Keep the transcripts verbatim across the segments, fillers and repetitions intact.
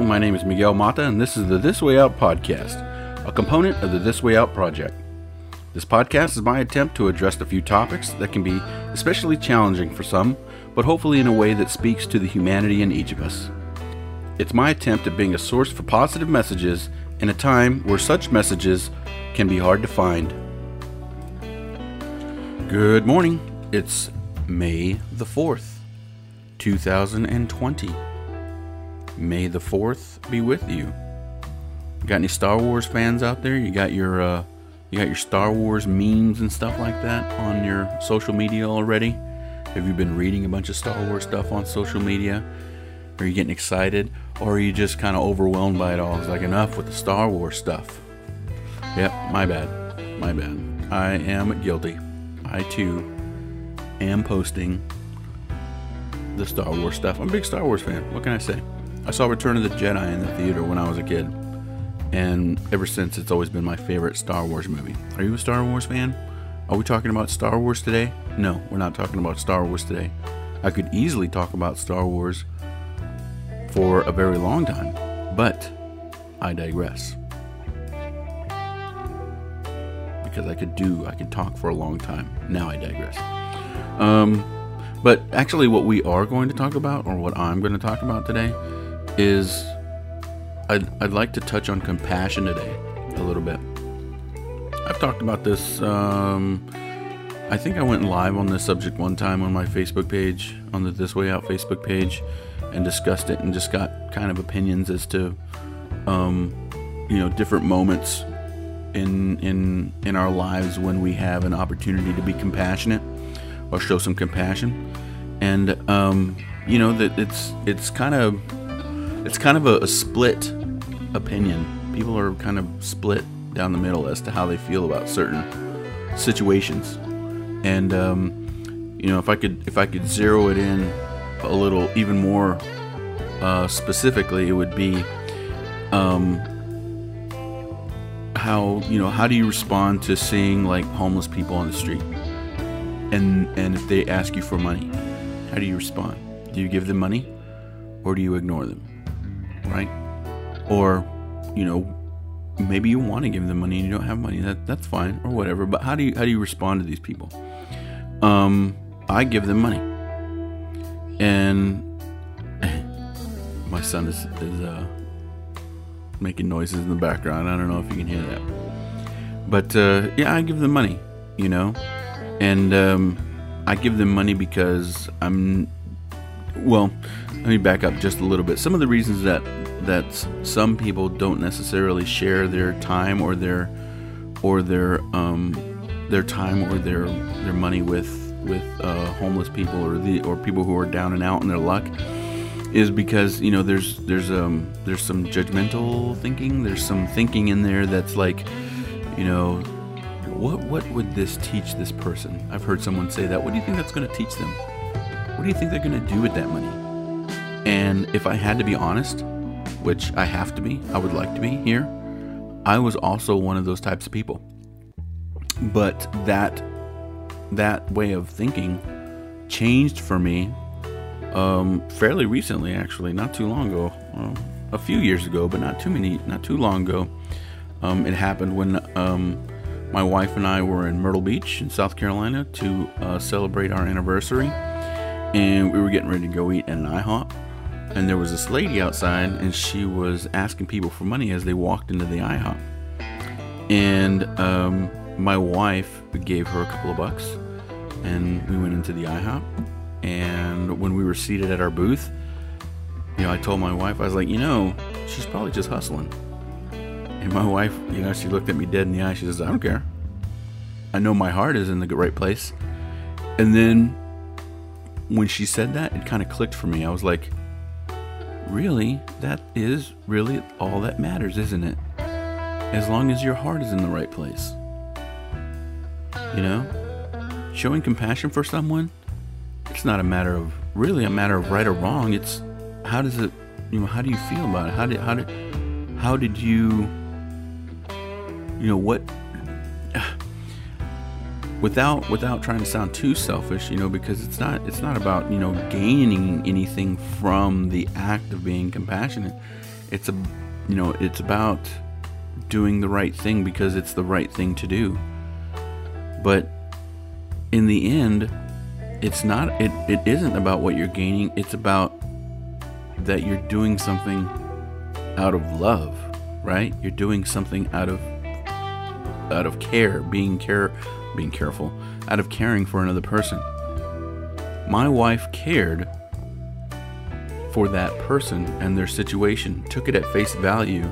Hello, my name is Miguel Mata, and this is the This Way Out podcast, a component of the This Way Out project. This podcast is my attempt to address a few topics that can be especially challenging for some, but hopefully in a way that speaks to the humanity in each of us. It's my attempt at being a source for positive messages in a time where such messages can be hard to find. Good morning. It's May the fourth, two thousand twenty. May the fourth be with you. Got any Star Wars fans out there? You got your uh, you got your Star Wars memes and stuff like that on your social media already? Have you been reading a bunch of Star Wars stuff on social media? Are you getting excited? Or are you just kind of overwhelmed by it all? It's like, enough with the Star Wars stuff. Yep, my bad. My bad. I am guilty. I too am posting the Star Wars stuff. I'm a big Star Wars fan. What can I say? I saw Return of the Jedi in the theater when I was a kid, and ever since it's always been my favorite Star Wars movie. Are you a Star Wars fan? Are we talking about Star Wars today? No, we're not talking about Star Wars today. I could easily talk about Star Wars for a very long time, but I digress. Because I could do, I could talk for a long time. Now I digress. Um, but actually what we are going to talk about, or what I'm going to talk about today, is I'd, I'd like to touch on compassion today a little bit. I've talked about this, um, I think I went live on this subject one time on my Facebook page, on the This Way Out Facebook page, and discussed it and just got kind of opinions as to, um, you know, different moments in in in our lives when we have an opportunity to be compassionate or show some compassion. And um, you know, that it's it's kind of it's kind of a, a split opinion. People are kind of split down the middle as to how they feel about certain situations. And um, you know, if I could if I could zero it in a little even more uh, specifically, it would be um, how you know how do you respond to seeing like homeless people on the street, and and if they ask you for money, how do you respond? Do you give them money, or do you ignore them, right? Or you know maybe you want to give them money and you don't have money. That that's fine, or whatever. But how do you how do you respond to these people? Um, I give them money. And my son is, is uh, making noises in the background. I don't know if you can hear that. But, uh, yeah, I give them money, you know. And um, I give them money because I'm... Well, let me back up just a little bit. Some of the reasons that, that some people don't necessarily share their time or their or their um, their time or their, their money with... with uh, homeless people or the or people who are down and out in their luck is because you know there's there's um there's some judgmental thinking, there's some thinking in there that's like, you know, what what would this teach this person? I've heard someone say that. What do you think that's going to teach them? What do you think they're going to do with that money? And if I had to be honest, which I have to be, I would like to be here, I was also one of those types of people. But that that way of thinking changed for me um, fairly recently, actually, not too long ago, well, a few years ago, but not too many, not too long ago. Um, it happened when um, my wife and I were in Myrtle Beach in South Carolina to uh, celebrate our anniversary, and we were getting ready to go eat at an IHOP, and there was this lady outside, and she was asking people for money as they walked into the IHOP, and um, my wife gave her a couple of bucks, and we went into the IHOP. And when we were seated at our booth, you know, I told my wife, I was like, you know, she's probably just hustling. And my wife, you know, she looked at me dead in the eye. She says, I don't care. I know my heart is in the right place. And then when she said that, it kind of clicked for me. I was like, really? That is really all that matters, isn't it? As long as your heart is in the right place. You know, showing compassion for someone, it's not a matter of, really a matter of right or wrong. It's how does it, you know, how do you feel about it? How did, how did, how did you, you know, what, without, without trying to sound too selfish, you know, because it's not, it's not about, you know, gaining anything from the act of being compassionate. it's a, you know, it's about doing the right thing because it's the right thing to do. But in the end, it's not, it, it isn't about what you're gaining. It's about that you're doing something out of love, right? You're doing something out of, out of care, being care, being careful, out of caring for another person. My wife cared for that person and their situation, took it at face value,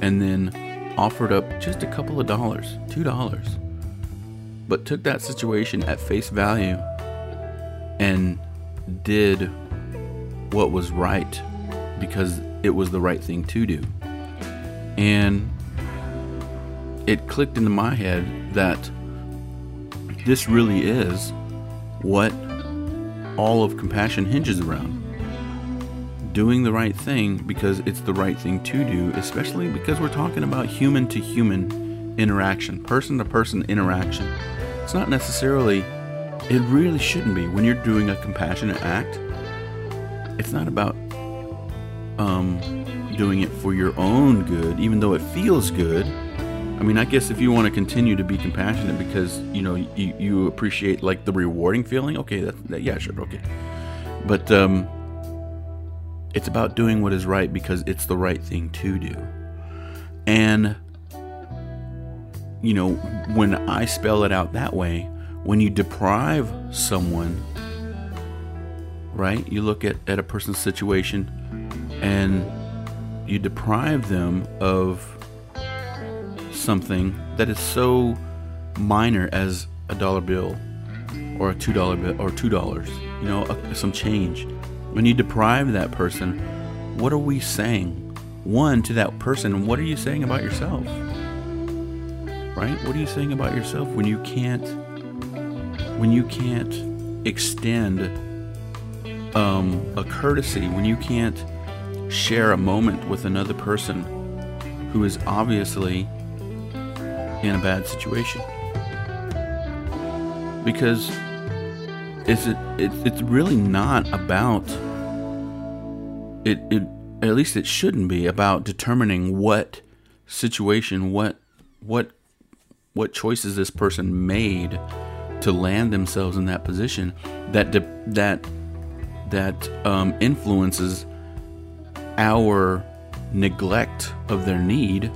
and then offered up just a couple of dollars, two dollars, but took that situation at face value and did what was right because it was the right thing to do. And it clicked into my head that this really is what all of compassion hinges around. Doing the right thing because it's the right thing to do, especially because we're talking about human to human interaction, person to person interaction. It's not necessarily, it really shouldn't be, when you're doing a compassionate act, it's not about um, doing it for your own good, even though it feels good. I mean, I guess if you want to continue to be compassionate because, you know, you, you appreciate like the rewarding feeling. Okay, that, that yeah, sure, okay. But um, it's about doing what is right because it's the right thing to do. And, you know, when I spell it out that way, when you deprive someone, right, you look at, at a person's situation and you deprive them of something that is so minor as a dollar bill or a two dollar bill or two dollars, you know, a, some change. When you deprive that person, what are we saying, one, to that person? What are you saying about yourself, right? What are you saying about yourself when you can't when you can't extend um, a courtesy, when you can't share a moment with another person who is obviously in a bad situation? Because it's it, it it's really not about it, it at least it shouldn't be about determining what situation, what what what choices this person made to land themselves in that position that de- that that um, influences our neglect of their need,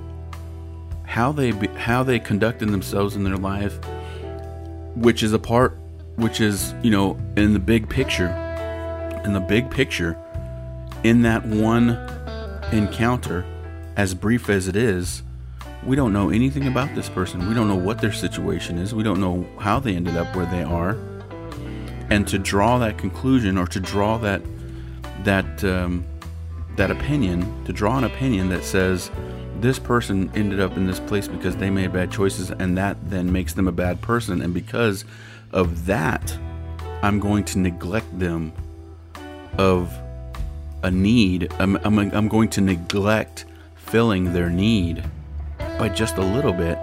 how they be, how they conducted themselves in their life, which is a part, which is, you know, in the big picture, in the big picture, in that one encounter, as brief as it is, we don't know anything about this person. We don't know what their situation is. We don't know how they ended up where they are. And to draw that conclusion, or to draw that that um, that opinion, to draw an opinion that says, this person ended up in this place because they made bad choices, and that then makes them a bad person. And because of that, I'm going to neglect them of a need. I'm, I'm, I'm going to neglect filling their need by just a little bit.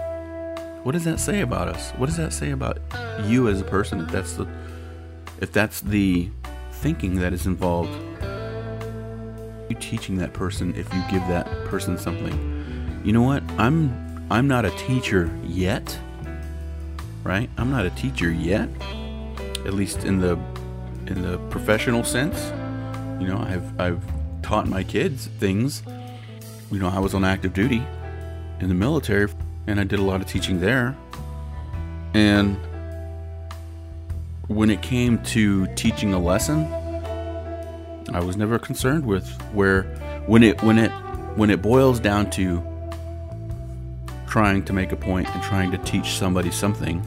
What does that say about us? What does that say about you as a person? If that's the, if that's the thinking that is involved, you teaching that person, if you give that person something. You know what? I'm I'm not a teacher yet, right? I'm not a teacher yet, at least in the in the professional sense. You know, I've I've taught my kids things. You know, I was on active duty in the military, and I did a lot of teaching there. And when it came to teaching a lesson, I was never concerned with where when it when it when it boils down to trying to make a point and trying to teach somebody something,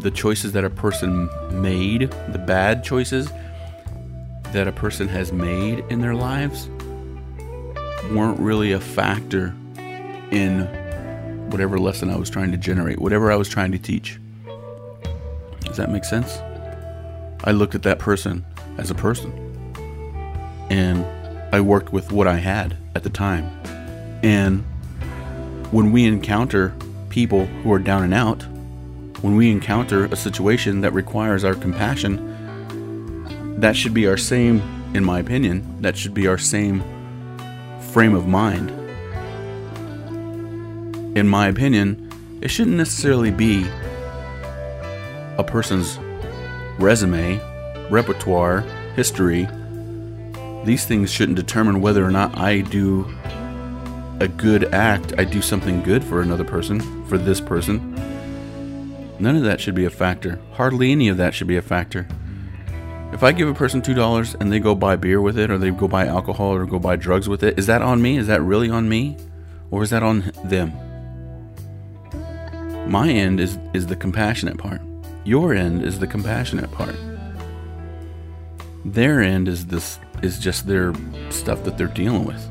the choices that a person made, the bad choices that a person has made in their lives, weren't really a factor in whatever lesson I was trying to generate, whatever I was trying to teach. Does that make sense? I looked at that person as a person, and I worked with what I had at the time. And when we encounter people who are down and out, when we encounter a situation that requires our compassion, that should be our same, in my opinion, that should be our same frame of mind. In my opinion, it shouldn't necessarily be a person's resume, repertoire, history. These things shouldn't determine whether or not I do a good act, I do something good for another person, for this person. None of that should be a factor. Hardly any of that should be a factor. If I give a person two dollars and they go buy beer with it, or they go buy alcohol, or go buy drugs with it, is that on me? Is that really on me? Or is that on them? My end is, is the compassionate part. Your end is the compassionate part. Their end is this is just their stuff that they're dealing with.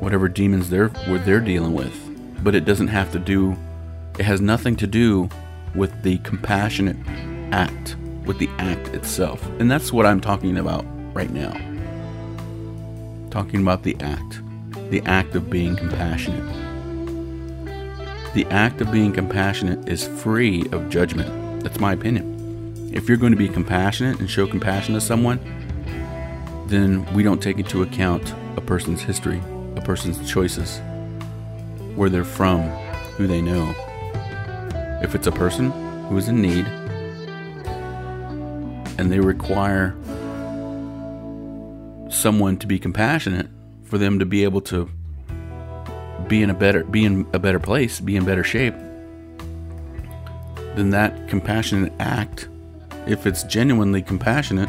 Whatever demons they're where they're dealing with. But it doesn't have to do it has nothing to do with the compassionate act, with the act itself. And that's what I'm talking about right now. Talking about the act. The act of being compassionate. The act of being compassionate is free of judgment. That's my opinion. If you're going to be compassionate and show compassion to someone, then we don't take into account a person's history, a person's choices, where they're from, who they know. If it's a person who is in need and they require someone to be compassionate for them to be able to be in a better be in a better place, be in better shape, then that compassionate act, if it's genuinely compassionate,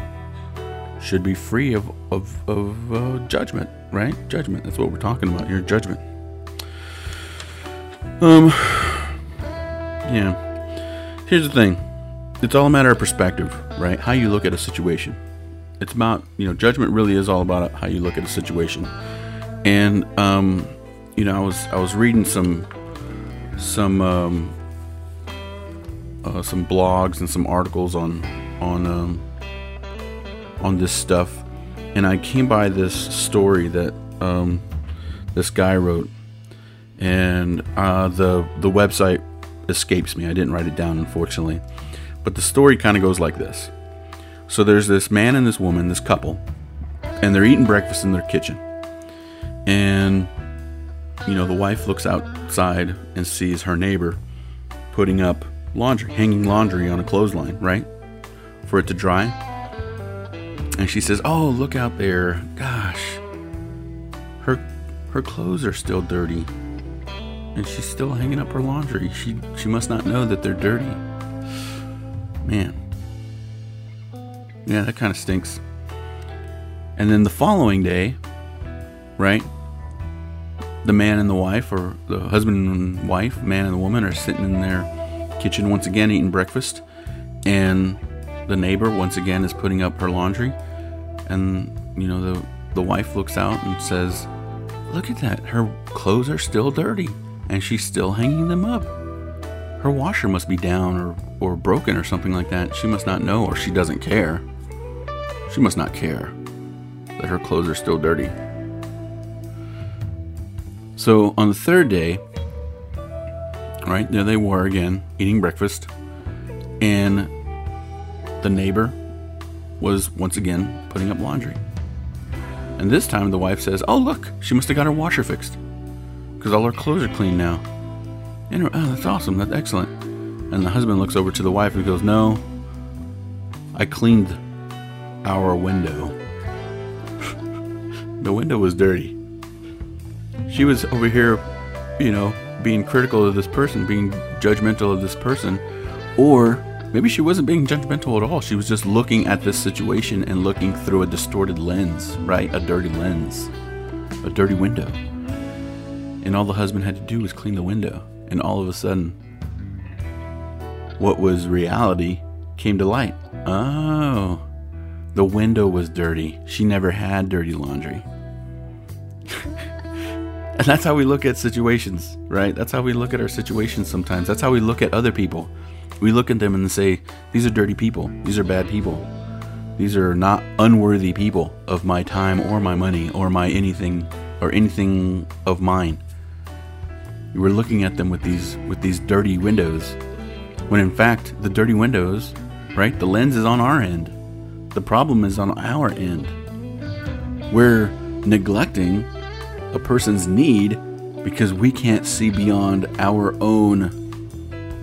should be free of of, of uh, judgment, right? Judgment, that's what we're talking about here, judgment. Um, yeah. Here's the thing. It's all a matter of perspective, right? How you look at a situation. It's about, you know, judgment really is all about how you look at a situation. And, um, you know, I was, I was reading some, some, um, uh, some blogs and some articles on, on, um, on this stuff. And I came by this story that, um, this guy wrote. And uh, the the website escapes me. I didn't write it down, unfortunately. But the story kind of goes like this. So there's this man and this woman, this couple, and they're eating breakfast in their kitchen. And, you know, the wife looks outside and sees her neighbor putting up laundry, hanging laundry on a clothesline, right? For it to dry. And she says, "Oh, look out there. Gosh, her her clothes are still dirty. And she's still hanging up her laundry. She she must not know that they're dirty." Man. Yeah, that kind of stinks. And then the following day, right? The man and the wife, or the husband and wife, man and the woman, are sitting in their kitchen once again eating breakfast. And the neighbor once again is putting up her laundry. And, you know, the, the wife looks out and says, "Look at that. Her clothes are still dirty. And she's still hanging them up. Her washer must be down or, or broken or something like that. She must not know, or she doesn't care. She must not care that her clothes are still dirty." So on the third day, right, there they were again, eating breakfast. And the neighbor was once again putting up laundry. And this time the wife says, "Oh, look, she must have got her washer fixed. Because all her clothes are clean now. And her, oh, that's awesome. That's excellent." And the husband looks over to the wife and goes, "No, I cleaned our window." The window was dirty. She was over here, you know, being critical of this person, being judgmental of this person. Or maybe she wasn't being judgmental at all. She was just looking at this situation and looking through a distorted lens, right? A dirty lens, a dirty window. And all the husband had to do was clean the window. And all of a sudden, what was reality came to light. Oh, the window was dirty. She never had dirty laundry. And that's how we look at situations, right? That's how we look at our situations sometimes. That's how we look at other people. We look at them and say, these are dirty people. These are bad people. These are not unworthy people of my time or my money or my anything or anything of mine. You were looking at them with these with these dirty windows, when in fact the dirty windows, right? The lens is on our end. The problem is on our end. We're neglecting a person's need because we can't see beyond our own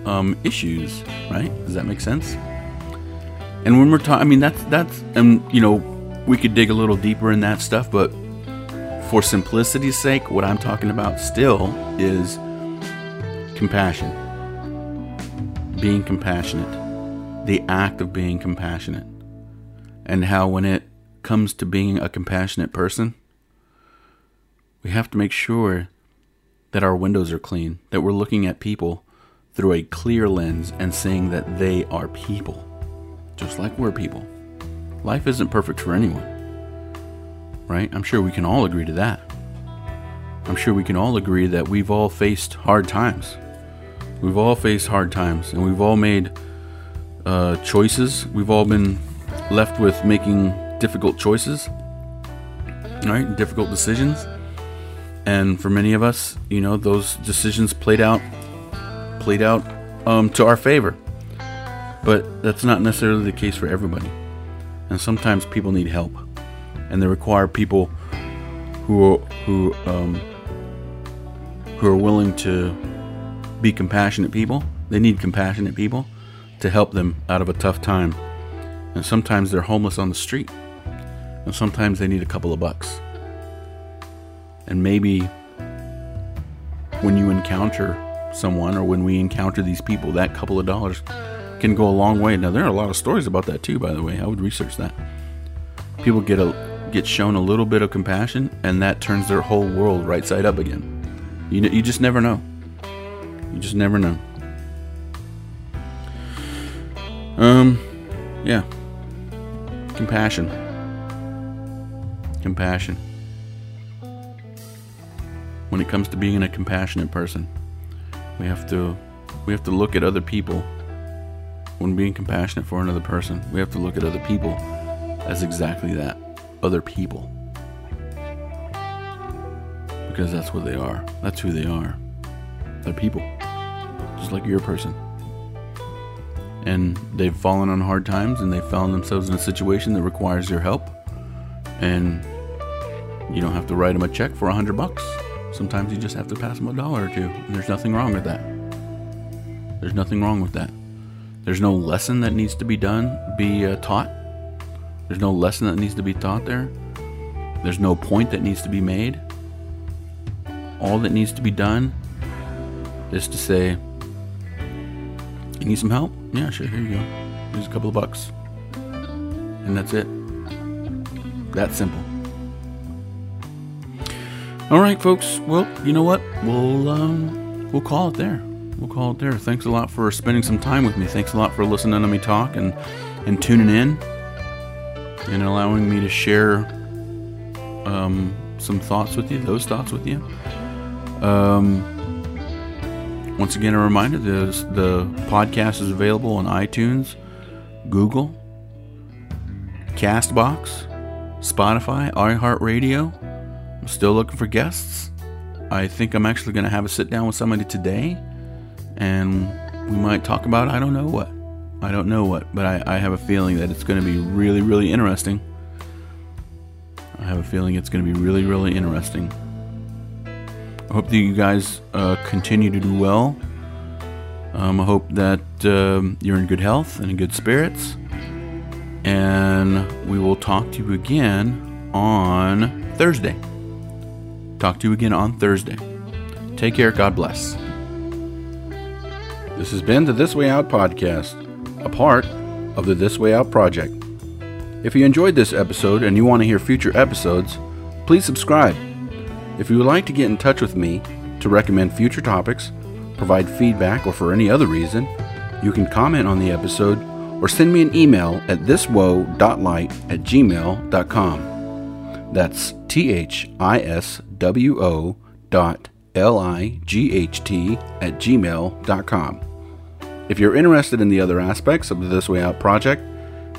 um, issues, right? Does that make sense? And when we're talking, I mean, that's, that's, and you know, we could dig a little deeper in that stuff, but for simplicity's sake, what I'm talking about still is compassion. Being compassionate, the act of being compassionate, and how when it comes to being a compassionate person, we have to make sure that our windows are clean, that we're looking at people through a clear lens and seeing that they are people, just like we're people. Life isn't perfect for anyone, right? I'm sure we can all agree to that. I'm sure we can all agree that we've all faced hard times. We've all faced hard times, and we've all made uh, choices. We've all been left with making difficult choices, right? Difficult decisions. And for many of us, you know, those decisions played out, played out um, to our favor. But that's not necessarily the case for everybody. And sometimes people need help, and they require people who who um, who are willing to be compassionate people. They need compassionate people to help them out of a tough time. And sometimes they're homeless on the street, and sometimes they need a couple of bucks. And maybe when you encounter someone, or when we encounter these people, that couple of dollars can go a long way. Now, there are a lot of stories about that too, by the way. I would research that. People get a get shown a little bit of compassion, and that turns their whole world right side up again. You know, you just never know. You just never know. Um, yeah. Compassion. Compassion. When it comes to being a compassionate person, we have to we have to look at other people. When being compassionate for another person, we have to look at other people as exactly that, other people. Because that's what they are. That's who they are. They're people, just like you're a person. And they've fallen on hard times, and they've found themselves in a situation that requires your help. And you don't have to write them a check for a hundred bucks. Sometimes you just have to pass them a dollar or two, and there's nothing wrong with that. There's nothing wrong with that. There's no lesson that needs to be done, be uh, taught. There's no lesson that needs to be taught there. There's no point that needs to be made. All that needs to be done is to say, you need some help? Yeah, sure, here you go. Here's a couple of bucks. And that's it. That simple. All right, folks. Well, you know what? We'll um, we'll call it there. We'll call it there. Thanks a lot for spending some time with me. Thanks a lot for listening to me talk and, and tuning in and allowing me to share um, some thoughts with you, those thoughts with you. Um... Once again, a reminder, the, the podcast is available on iTunes, Google, CastBox, Spotify, iHeartRadio. I'm still looking for guests. I think I'm actually going to have a sit down with somebody today, and we might talk about I don't know what. I don't know what, but I, I have a feeling that it's going to be really, really interesting. I have a feeling it's going to be really, really interesting. I hope that you guys uh, continue to do well. Um, I hope that um, you're in good health and in good spirits. And we will talk to you again on Thursday. Talk to you again on Thursday. Take care. God bless. This has been the This Way Out podcast, a part of the This Way Out project. If you enjoyed this episode and you want to hear future episodes, please subscribe. If you would like to get in touch with me to recommend future topics, provide feedback, or for any other reason, you can comment on the episode or send me an email at thiswoe dot light at gmail dot com. That's T-H-I-S-W-O dot L-I-G-H-T at gmail.com. If you're interested in the other aspects of the This Way Out project,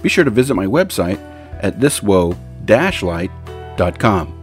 be sure to visit my website at thiswoe dash light dot com.